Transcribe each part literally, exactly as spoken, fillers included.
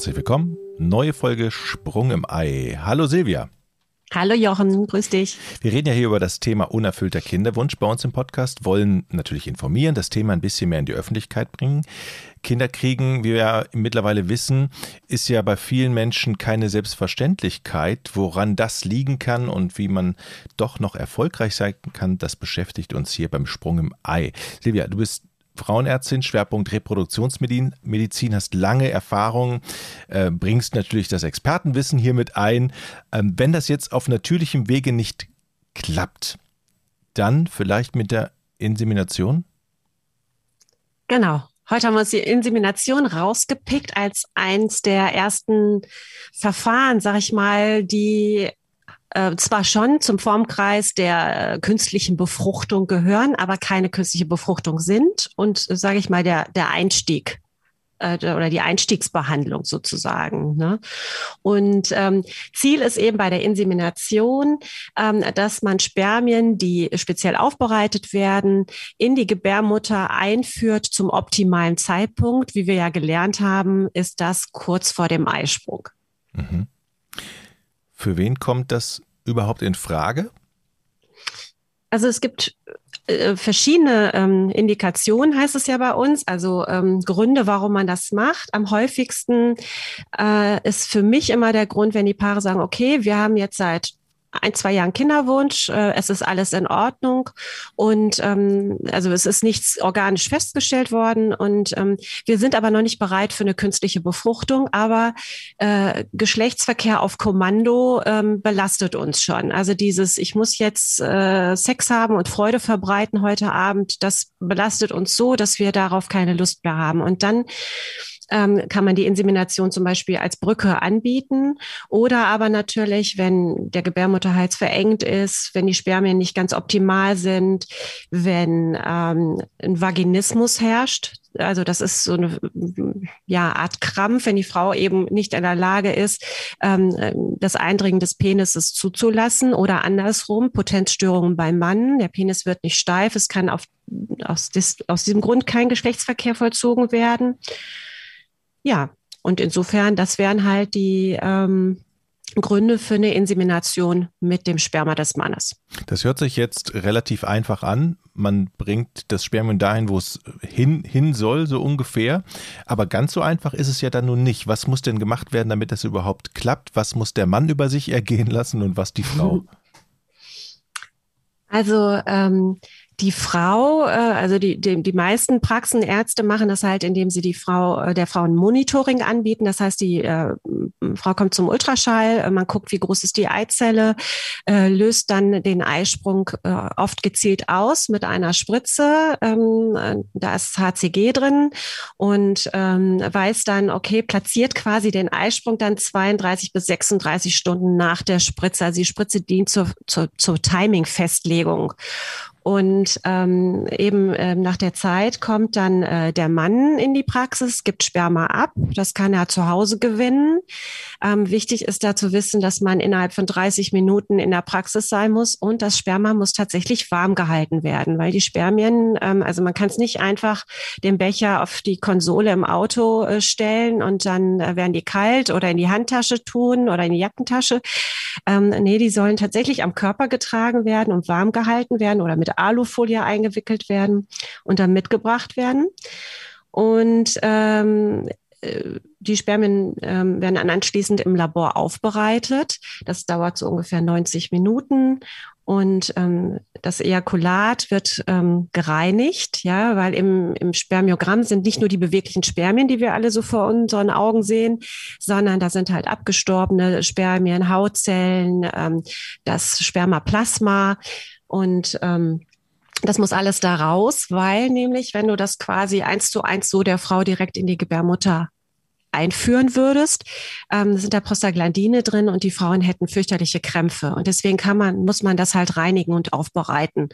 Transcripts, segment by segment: herzlich willkommen. Neue Folge Sprung im Ei. Hallo Silvia. Hallo Jochen, grüß dich. Wir reden ja hier über das Thema unerfüllter Kinderwunsch bei uns im Podcast, wollen natürlich informieren, das Thema ein bisschen mehr in die Öffentlichkeit bringen. Kinder kriegen, wie wir ja mittlerweile wissen, ist ja bei vielen Menschen keine Selbstverständlichkeit. Woran das liegen kann und wie man doch noch erfolgreich sein kann, das beschäftigt uns hier beim Sprung im Ei. Silvia, du bist Frauenärztin, Schwerpunkt Reproduktionsmedizin, hast lange Erfahrung, äh, bringst natürlich das Expertenwissen hier mit ein. Ähm, wenn das jetzt auf natürlichem Wege nicht klappt, dann vielleicht mit der Insemination? Genau. Heute haben wir uns die Insemination rausgepickt als eins der ersten Verfahren, sag ich mal, die Äh, zwar schon zum Formkreis der äh, künstlichen Befruchtung gehören, aber keine künstliche Befruchtung sind und, äh, sage ich mal, der, der Einstieg äh, der, oder die Einstiegsbehandlung sozusagen, ne? Und ähm, Ziel ist eben bei der Insemination, ähm, dass man Spermien, die speziell aufbereitet werden, in die Gebärmutter einführt zum optimalen Zeitpunkt. Wie wir ja gelernt haben, ist das kurz vor dem Eisprung. Mhm. Für wen kommt das überhaupt in Frage? Also es gibt äh, verschiedene ähm, Indikationen, heißt es ja bei uns, also ähm, Gründe, warum man das macht. Am häufigsten äh, ist für mich immer der Grund, wenn die Paare sagen, okay, wir haben jetzt seit ein, zwei Jahren Kinderwunsch, äh, es ist alles in Ordnung und ähm, also es ist nichts organisch festgestellt worden und ähm, wir sind aber noch nicht bereit für eine künstliche Befruchtung, aber äh, Geschlechtsverkehr auf Kommando ähm, belastet uns schon. Also dieses, ich muss jetzt äh, Sex haben und Freude verbreiten heute Abend, das belastet uns so, dass wir darauf keine Lust mehr haben. Und dann kann man die Insemination zum Beispiel als Brücke anbieten oder aber natürlich, wenn der Gebärmutterhals verengt ist, wenn die Spermien nicht ganz optimal sind, wenn ähm, ein Vaginismus herrscht, also das ist so eine ja, Art Krampf, wenn die Frau eben nicht in der Lage ist, ähm, das Eindringen des Penises zuzulassen oder andersrum, Potenzstörungen beim Mann, der Penis wird nicht steif, es kann auf, aus, dis, aus diesem Grund kein Geschlechtsverkehr vollzogen werden. Ja, und insofern, das wären halt die ähm, Gründe für eine Insemination mit dem Sperma des Mannes. Das hört sich jetzt relativ einfach an. Man bringt das Spermium dahin, wo es hin, hin soll, so ungefähr. Aber ganz so einfach ist es ja dann nun nicht. Was muss denn gemacht werden, damit das überhaupt klappt? Was muss der Mann über sich ergehen lassen und was die Frau? Also, ähm, Die Frau, also die, die, die meisten Praxenärzte machen das halt, indem sie die Frau, der Frau ein Monitoring anbieten. Das heißt, die äh, Frau kommt zum Ultraschall, man guckt, wie groß ist die Eizelle, äh, löst dann den Eisprung äh, oft gezielt aus mit einer Spritze. Ähm, da ist H C G drin und ähm, weiß dann, okay, platziert quasi den Eisprung dann zweiunddreißig bis sechsunddreißig Stunden nach der Spritze. Also die Spritze dient zur, zur, zur Timing-Festlegung. Und ähm, eben äh, nach der Zeit kommt dann äh, der Mann in die Praxis, gibt Sperma ab. Das kann er zu Hause gewinnen. Ähm, wichtig ist da zu wissen, dass man innerhalb von dreißig Minuten in der Praxis sein muss. Und das Sperma muss tatsächlich warm gehalten werden, weil die Spermien, ähm, also man kann es nicht einfach den Becher auf die Konsole im Auto äh, stellen und dann äh, werden die kalt oder in die Handtasche tun oder in die Jackentasche. Ähm, nee, die sollen tatsächlich am Körper getragen werden und warm gehalten werden oder mit Alufolie eingewickelt werden und dann mitgebracht werden. Und ähm, die Spermien ähm, werden dann anschließend im Labor aufbereitet. Das dauert so ungefähr neunzig Minuten. Und ähm, das Ejakulat wird ähm, gereinigt, ja, weil im, im Spermiogramm sind nicht nur die beweglichen Spermien, die wir alle so vor unseren Augen sehen, sondern da sind halt abgestorbene Spermien, Hautzellen, ähm, das Spermaplasma. Und ähm, das muss alles da raus, weil nämlich, wenn du das quasi eins zu eins so der Frau direkt in die Gebärmutter einführen würdest, ähm, sind da Prostaglandine drin und die Frauen hätten fürchterliche Krämpfe. Und deswegen kann man, muss man das halt reinigen und aufbereiten.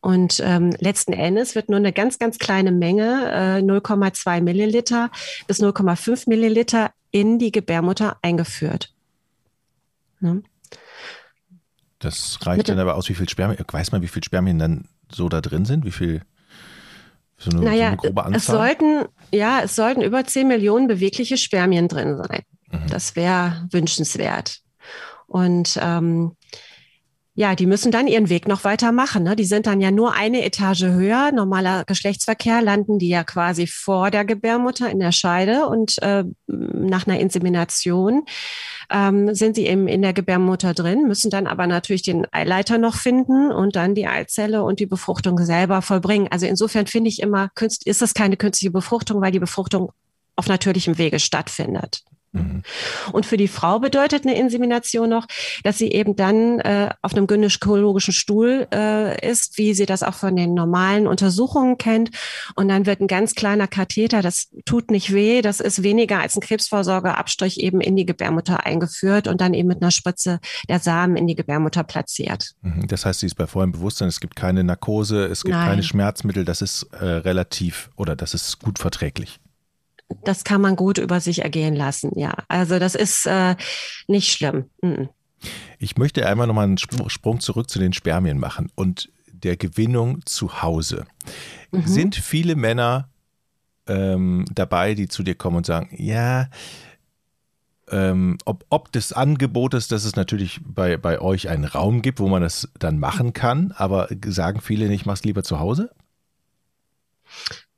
Und ähm, letzten Endes wird nur eine ganz, ganz kleine Menge, äh, null Komma zwei Milliliter bis null Komma fünf Milliliter in die Gebärmutter eingeführt. Ne? Das reicht Mitte. Dann aber aus, wie viel Spermien, weiß man, wie viel Spermien dann so da drin sind? Wie viel So eine, naja, so eine grobe Anzahl? Es sollten, ja, es sollten über zehn Millionen bewegliche Spermien drin sein. Mhm. Das wäre wünschenswert. Und ähm, ja, die müssen dann ihren Weg noch weitermachen, ne? Die sind dann ja nur eine Etage höher. Normaler Geschlechtsverkehr landen die ja quasi vor der Gebärmutter in der Scheide und äh, nach einer Insemination ähm, sind sie eben in der Gebärmutter drin, müssen dann aber natürlich den Eileiter noch finden und dann die Eizelle und die Befruchtung selber vollbringen. Also insofern finde ich immer, ist das keine künstliche Befruchtung, weil die Befruchtung auf natürlichem Wege stattfindet. Und für die Frau bedeutet eine Insemination noch, dass sie eben dann äh, auf einem gynäkologischen Stuhl äh, ist, wie sie das auch von den normalen Untersuchungen kennt. Und dann wird ein ganz kleiner Katheter, das tut nicht weh, das ist weniger als ein Krebsvorsorgeabstrich, eben in die Gebärmutter eingeführt und dann eben mit einer Spritze der Samen in die Gebärmutter platziert. Das heißt, sie ist bei vollem Bewusstsein, es gibt keine Narkose, es gibt Nein. keine Schmerzmittel, das ist äh, relativ oder das ist gut verträglich. Das kann man gut über sich ergehen lassen, ja. Also das ist äh, nicht schlimm. Mm-mm. Ich möchte einmal nochmal einen Sprung zurück zu den Spermien machen und der Gewinnung zu Hause. Mhm. Sind viele Männer ähm, dabei, die zu dir kommen und sagen, ja, ähm, ob, ob des Angebotes, dass es natürlich bei, bei euch einen Raum gibt, wo man das dann machen kann, aber sagen viele nicht, mach's lieber zu Hause?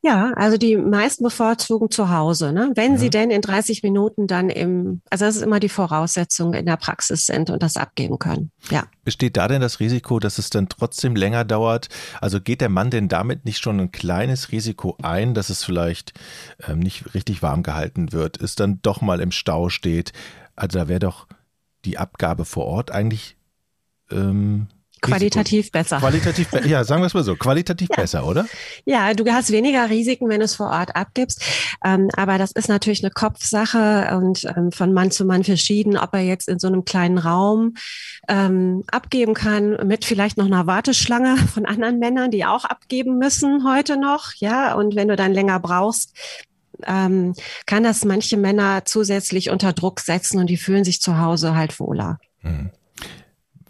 Ja, also die meisten bevorzugen zu Hause, ne? Wenn ja. sie denn in dreißig Minuten dann im, also das ist immer die Voraussetzung, in der Praxis sind und das abgeben können. Ja. Besteht da denn das Risiko, dass es dann trotzdem länger dauert? Also geht der Mann denn damit nicht schon ein kleines Risiko ein, dass es vielleicht ähm, nicht richtig warm gehalten wird, es dann doch mal im Stau steht? Also da wäre doch die Abgabe vor Ort eigentlich ähm Qualitativ besser. Qualitativ be- ja, sagen wir es mal so. Qualitativ ja. besser, oder? Ja, du hast weniger Risiken, wenn du es vor Ort abgibst. Ähm, aber das ist natürlich eine Kopfsache und ähm, von Mann zu Mann verschieden, ob er jetzt in so einem kleinen Raum ähm, abgeben kann, mit vielleicht noch einer Warteschlange von anderen Männern, die auch abgeben müssen heute noch. Ja, und wenn du dann länger brauchst, ähm, kann das manche Männer zusätzlich unter Druck setzen und die fühlen sich zu Hause halt wohler. Mhm.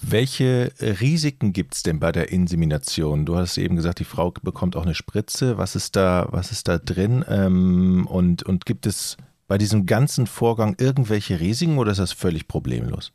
Welche Risiken gibt es denn bei der Insemination? Du hast eben gesagt, die Frau bekommt auch eine Spritze. Was ist da, was ist da drin? Ähm, und, und gibt es bei diesem ganzen Vorgang irgendwelche Risiken oder ist das völlig problemlos?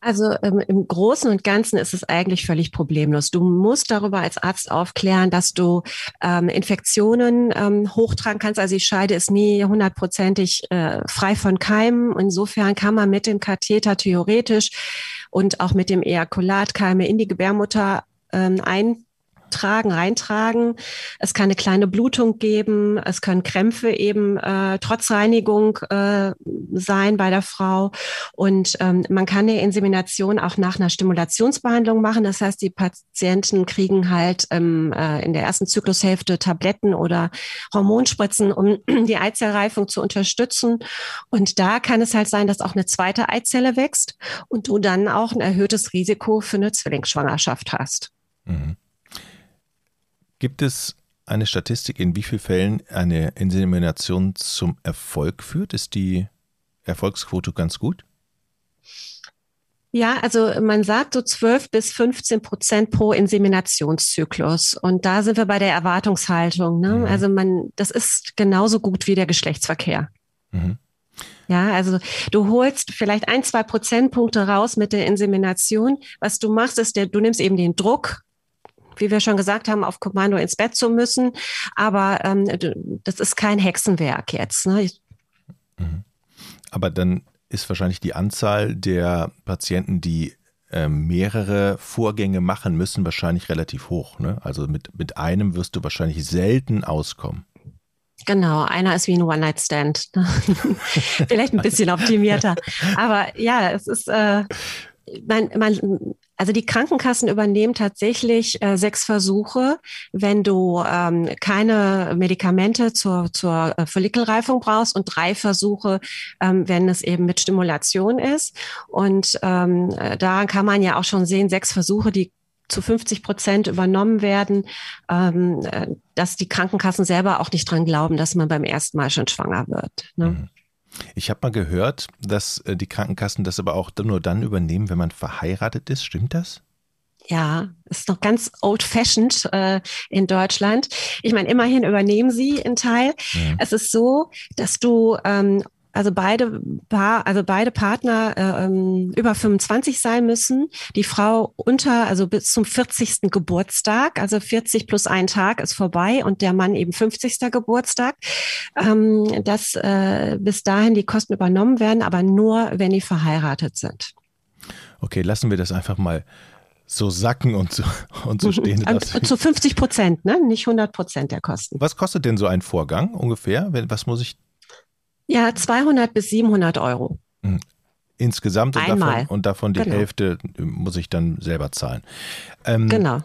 Also ähm, im Großen und Ganzen ist es eigentlich völlig problemlos. Du musst darüber als Arzt aufklären, dass du ähm, Infektionen ähm, hochtragen kannst. Also die Scheide ist nie hundertprozentig äh, frei von Keimen. Insofern kann man mit dem Katheter theoretisch und auch mit dem Ejakulat Keime in die Gebärmutter ähm, eintragen, reintragen. Es kann eine kleine Blutung geben. Es können Krämpfe eben äh, trotz Reinigung äh, sein bei der Frau. Und ähm, man kann eine Insemination auch nach einer Stimulationsbehandlung machen. Das heißt, die Patienten kriegen halt ähm, äh, in der ersten Zyklushälfte Tabletten oder Hormonspritzen, um die Eizellreifung zu unterstützen. Und da kann es halt sein, dass auch eine zweite Eizelle wächst und du dann auch ein erhöhtes Risiko für eine Zwillingsschwangerschaft hast. Mhm. Gibt es eine Statistik, in wie vielen Fällen eine Insemination zum Erfolg führt? Ist die Erfolgsquote ganz gut? Ja, also man sagt so zwölf bis fünfzehn Prozent pro Inseminationszyklus. Und da sind wir bei der Erwartungshaltung, ne? Mhm. Also man, das ist genauso gut wie der Geschlechtsverkehr. Mhm. Ja, also du holst vielleicht ein, zwei Prozentpunkte raus mit der Insemination. Was du machst, ist, der, du nimmst eben den Druck, wie wir schon gesagt haben, auf Kommando ins Bett zu müssen. Aber ähm, das ist kein Hexenwerk jetzt, ne? Mhm. Aber dann ist wahrscheinlich die Anzahl der Patienten, die äh, mehrere Vorgänge machen müssen, wahrscheinlich relativ hoch, ne? Also mit, mit einem wirst du wahrscheinlich selten auskommen. Genau, einer ist wie ein One-Night-Stand. Vielleicht ein bisschen optimierter. Aber ja, es ist... Äh, Man, man, also die Krankenkassen übernehmen tatsächlich äh, sechs Versuche, wenn du ähm, keine Medikamente zur, zur Follikelreifung brauchst und drei Versuche, ähm, wenn es eben mit Stimulation ist. Und ähm, daran kann man ja auch schon sehen, sechs Versuche, die zu fünfzig Prozent übernommen werden, ähm, dass die Krankenkassen selber auch nicht dran glauben, dass man beim ersten Mal schon schwanger wird, ne? Mhm. Ich habe mal gehört, dass die Krankenkassen das aber auch nur dann übernehmen, wenn man verheiratet ist. Stimmt das? Ja, ist noch ganz old-fashioned äh, in Deutschland. Ich meine, immerhin übernehmen sie einen Teil. Ja. Es ist so, dass du ähm, also beide Paar, also beide Partner ähm, über fünfundzwanzig sein müssen. Die Frau unter, also bis zum vierzigsten Geburtstag, also vierzig plus ein Tag ist vorbei und der Mann eben fünfzigsten Geburtstag. Ähm, dass äh, bis dahin die Kosten übernommen werden, aber nur, wenn die verheiratet sind. Okay, lassen wir das einfach mal so sacken und so, und so stehen. Und zu fünfzig Prozent, ne? Nicht hundert Prozent der Kosten. Was kostet denn so ein Vorgang ungefähr? Was muss ich? Ja, zweihundert bis siebenhundert Euro. Insgesamt und davon, und davon die genau. Hälfte muss ich dann selber zahlen. Ähm, genau.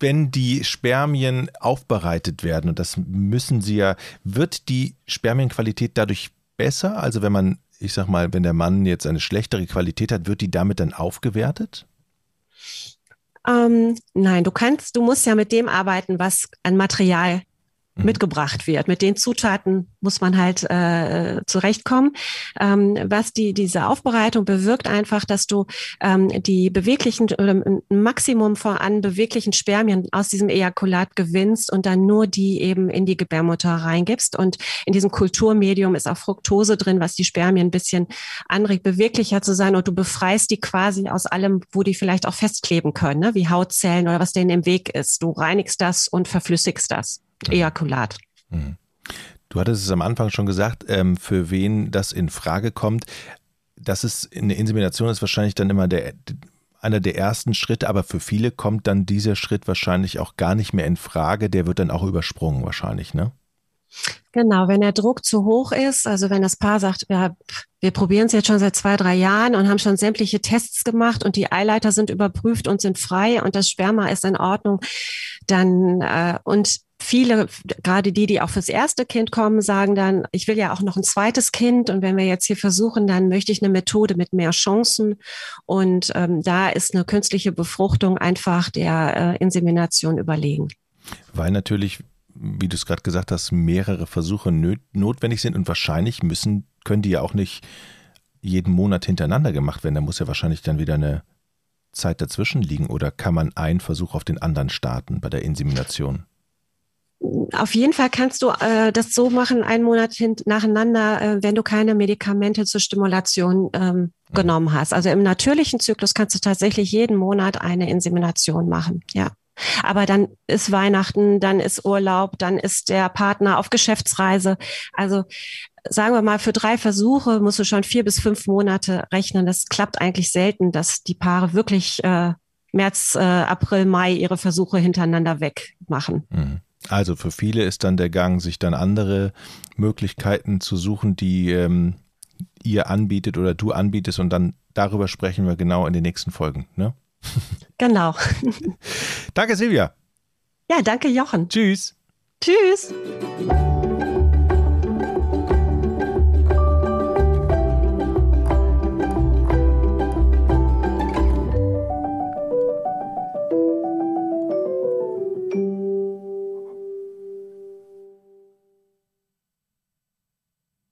Wenn die Spermien aufbereitet werden, und das müssen sie ja, wird die Spermienqualität dadurch besser? Also wenn man, ich sag mal, wenn der Mann jetzt eine schlechtere Qualität hat, wird die damit dann aufgewertet? Ähm, nein, du kannst, du musst ja mit dem arbeiten, was an Material mhm. mitgebracht wird. Mit den Zutaten muss man halt äh, zurechtkommen. Ähm, was die, diese Aufbereitung bewirkt einfach, dass du ähm, die beweglichen oder ein Maximum an beweglichen Spermien aus diesem Ejakulat gewinnst und dann nur die eben in die Gebärmutter reingibst. Und in diesem Kulturmedium ist auch Fructose drin, was die Spermien ein bisschen anregt, beweglicher zu sein. Und du befreist die quasi aus allem, wo die vielleicht auch festkleben können, ne? Wie Hautzellen oder was denen im Weg ist. Du reinigst das und verflüssigst das Ejakulat. Mhm. Du hattest es am Anfang schon gesagt, ähm, für wen das in Frage kommt. Das ist eine Insemination, ist wahrscheinlich dann immer der, einer der ersten Schritte, aber für viele kommt dann dieser Schritt wahrscheinlich auch gar nicht mehr in Frage. Der wird dann auch übersprungen wahrscheinlich, ne? Genau, wenn der Druck zu hoch ist, also wenn das Paar sagt, ja, wir probieren es jetzt schon seit zwei, drei Jahren und haben schon sämtliche Tests gemacht und die Eileiter sind überprüft und sind frei und das Sperma ist in Ordnung, dann äh, und viele, gerade die, die auch fürs erste Kind kommen, sagen dann, ich will ja auch noch ein zweites Kind und wenn wir jetzt hier versuchen, dann möchte ich eine Methode mit mehr Chancen und ähm, da ist eine künstliche Befruchtung einfach der äh, Insemination überlegen. Weil natürlich, wie du es gerade gesagt hast, mehrere Versuche nöt- notwendig sind und wahrscheinlich müssen, können die ja auch nicht jeden Monat hintereinander gemacht werden, da muss ja wahrscheinlich dann wieder eine Zeit dazwischen liegen oder kann man einen Versuch auf den anderen starten bei der Insemination? Auf jeden Fall kannst du äh, das so machen, einen Monat hin- nacheinander, äh, wenn du keine Medikamente zur Stimulation ähm, mhm. genommen hast. Also im natürlichen Zyklus kannst du tatsächlich jeden Monat eine Insemination machen, ja. Aber dann ist Weihnachten, dann ist Urlaub, dann ist der Partner auf Geschäftsreise. Also sagen wir mal, für drei Versuche musst du schon vier bis fünf Monate rechnen. Das klappt eigentlich selten, dass die Paare wirklich äh, März, äh, April, Mai ihre Versuche hintereinander wegmachen. Mhm. Also für viele ist dann der Gang, sich dann andere Möglichkeiten zu suchen, die ähm, ihr anbietet oder du anbietest und dann darüber sprechen wir genau in den nächsten Folgen, ne? Genau. Danke Silvia. Ja, danke Jochen. Tschüss. Tschüss.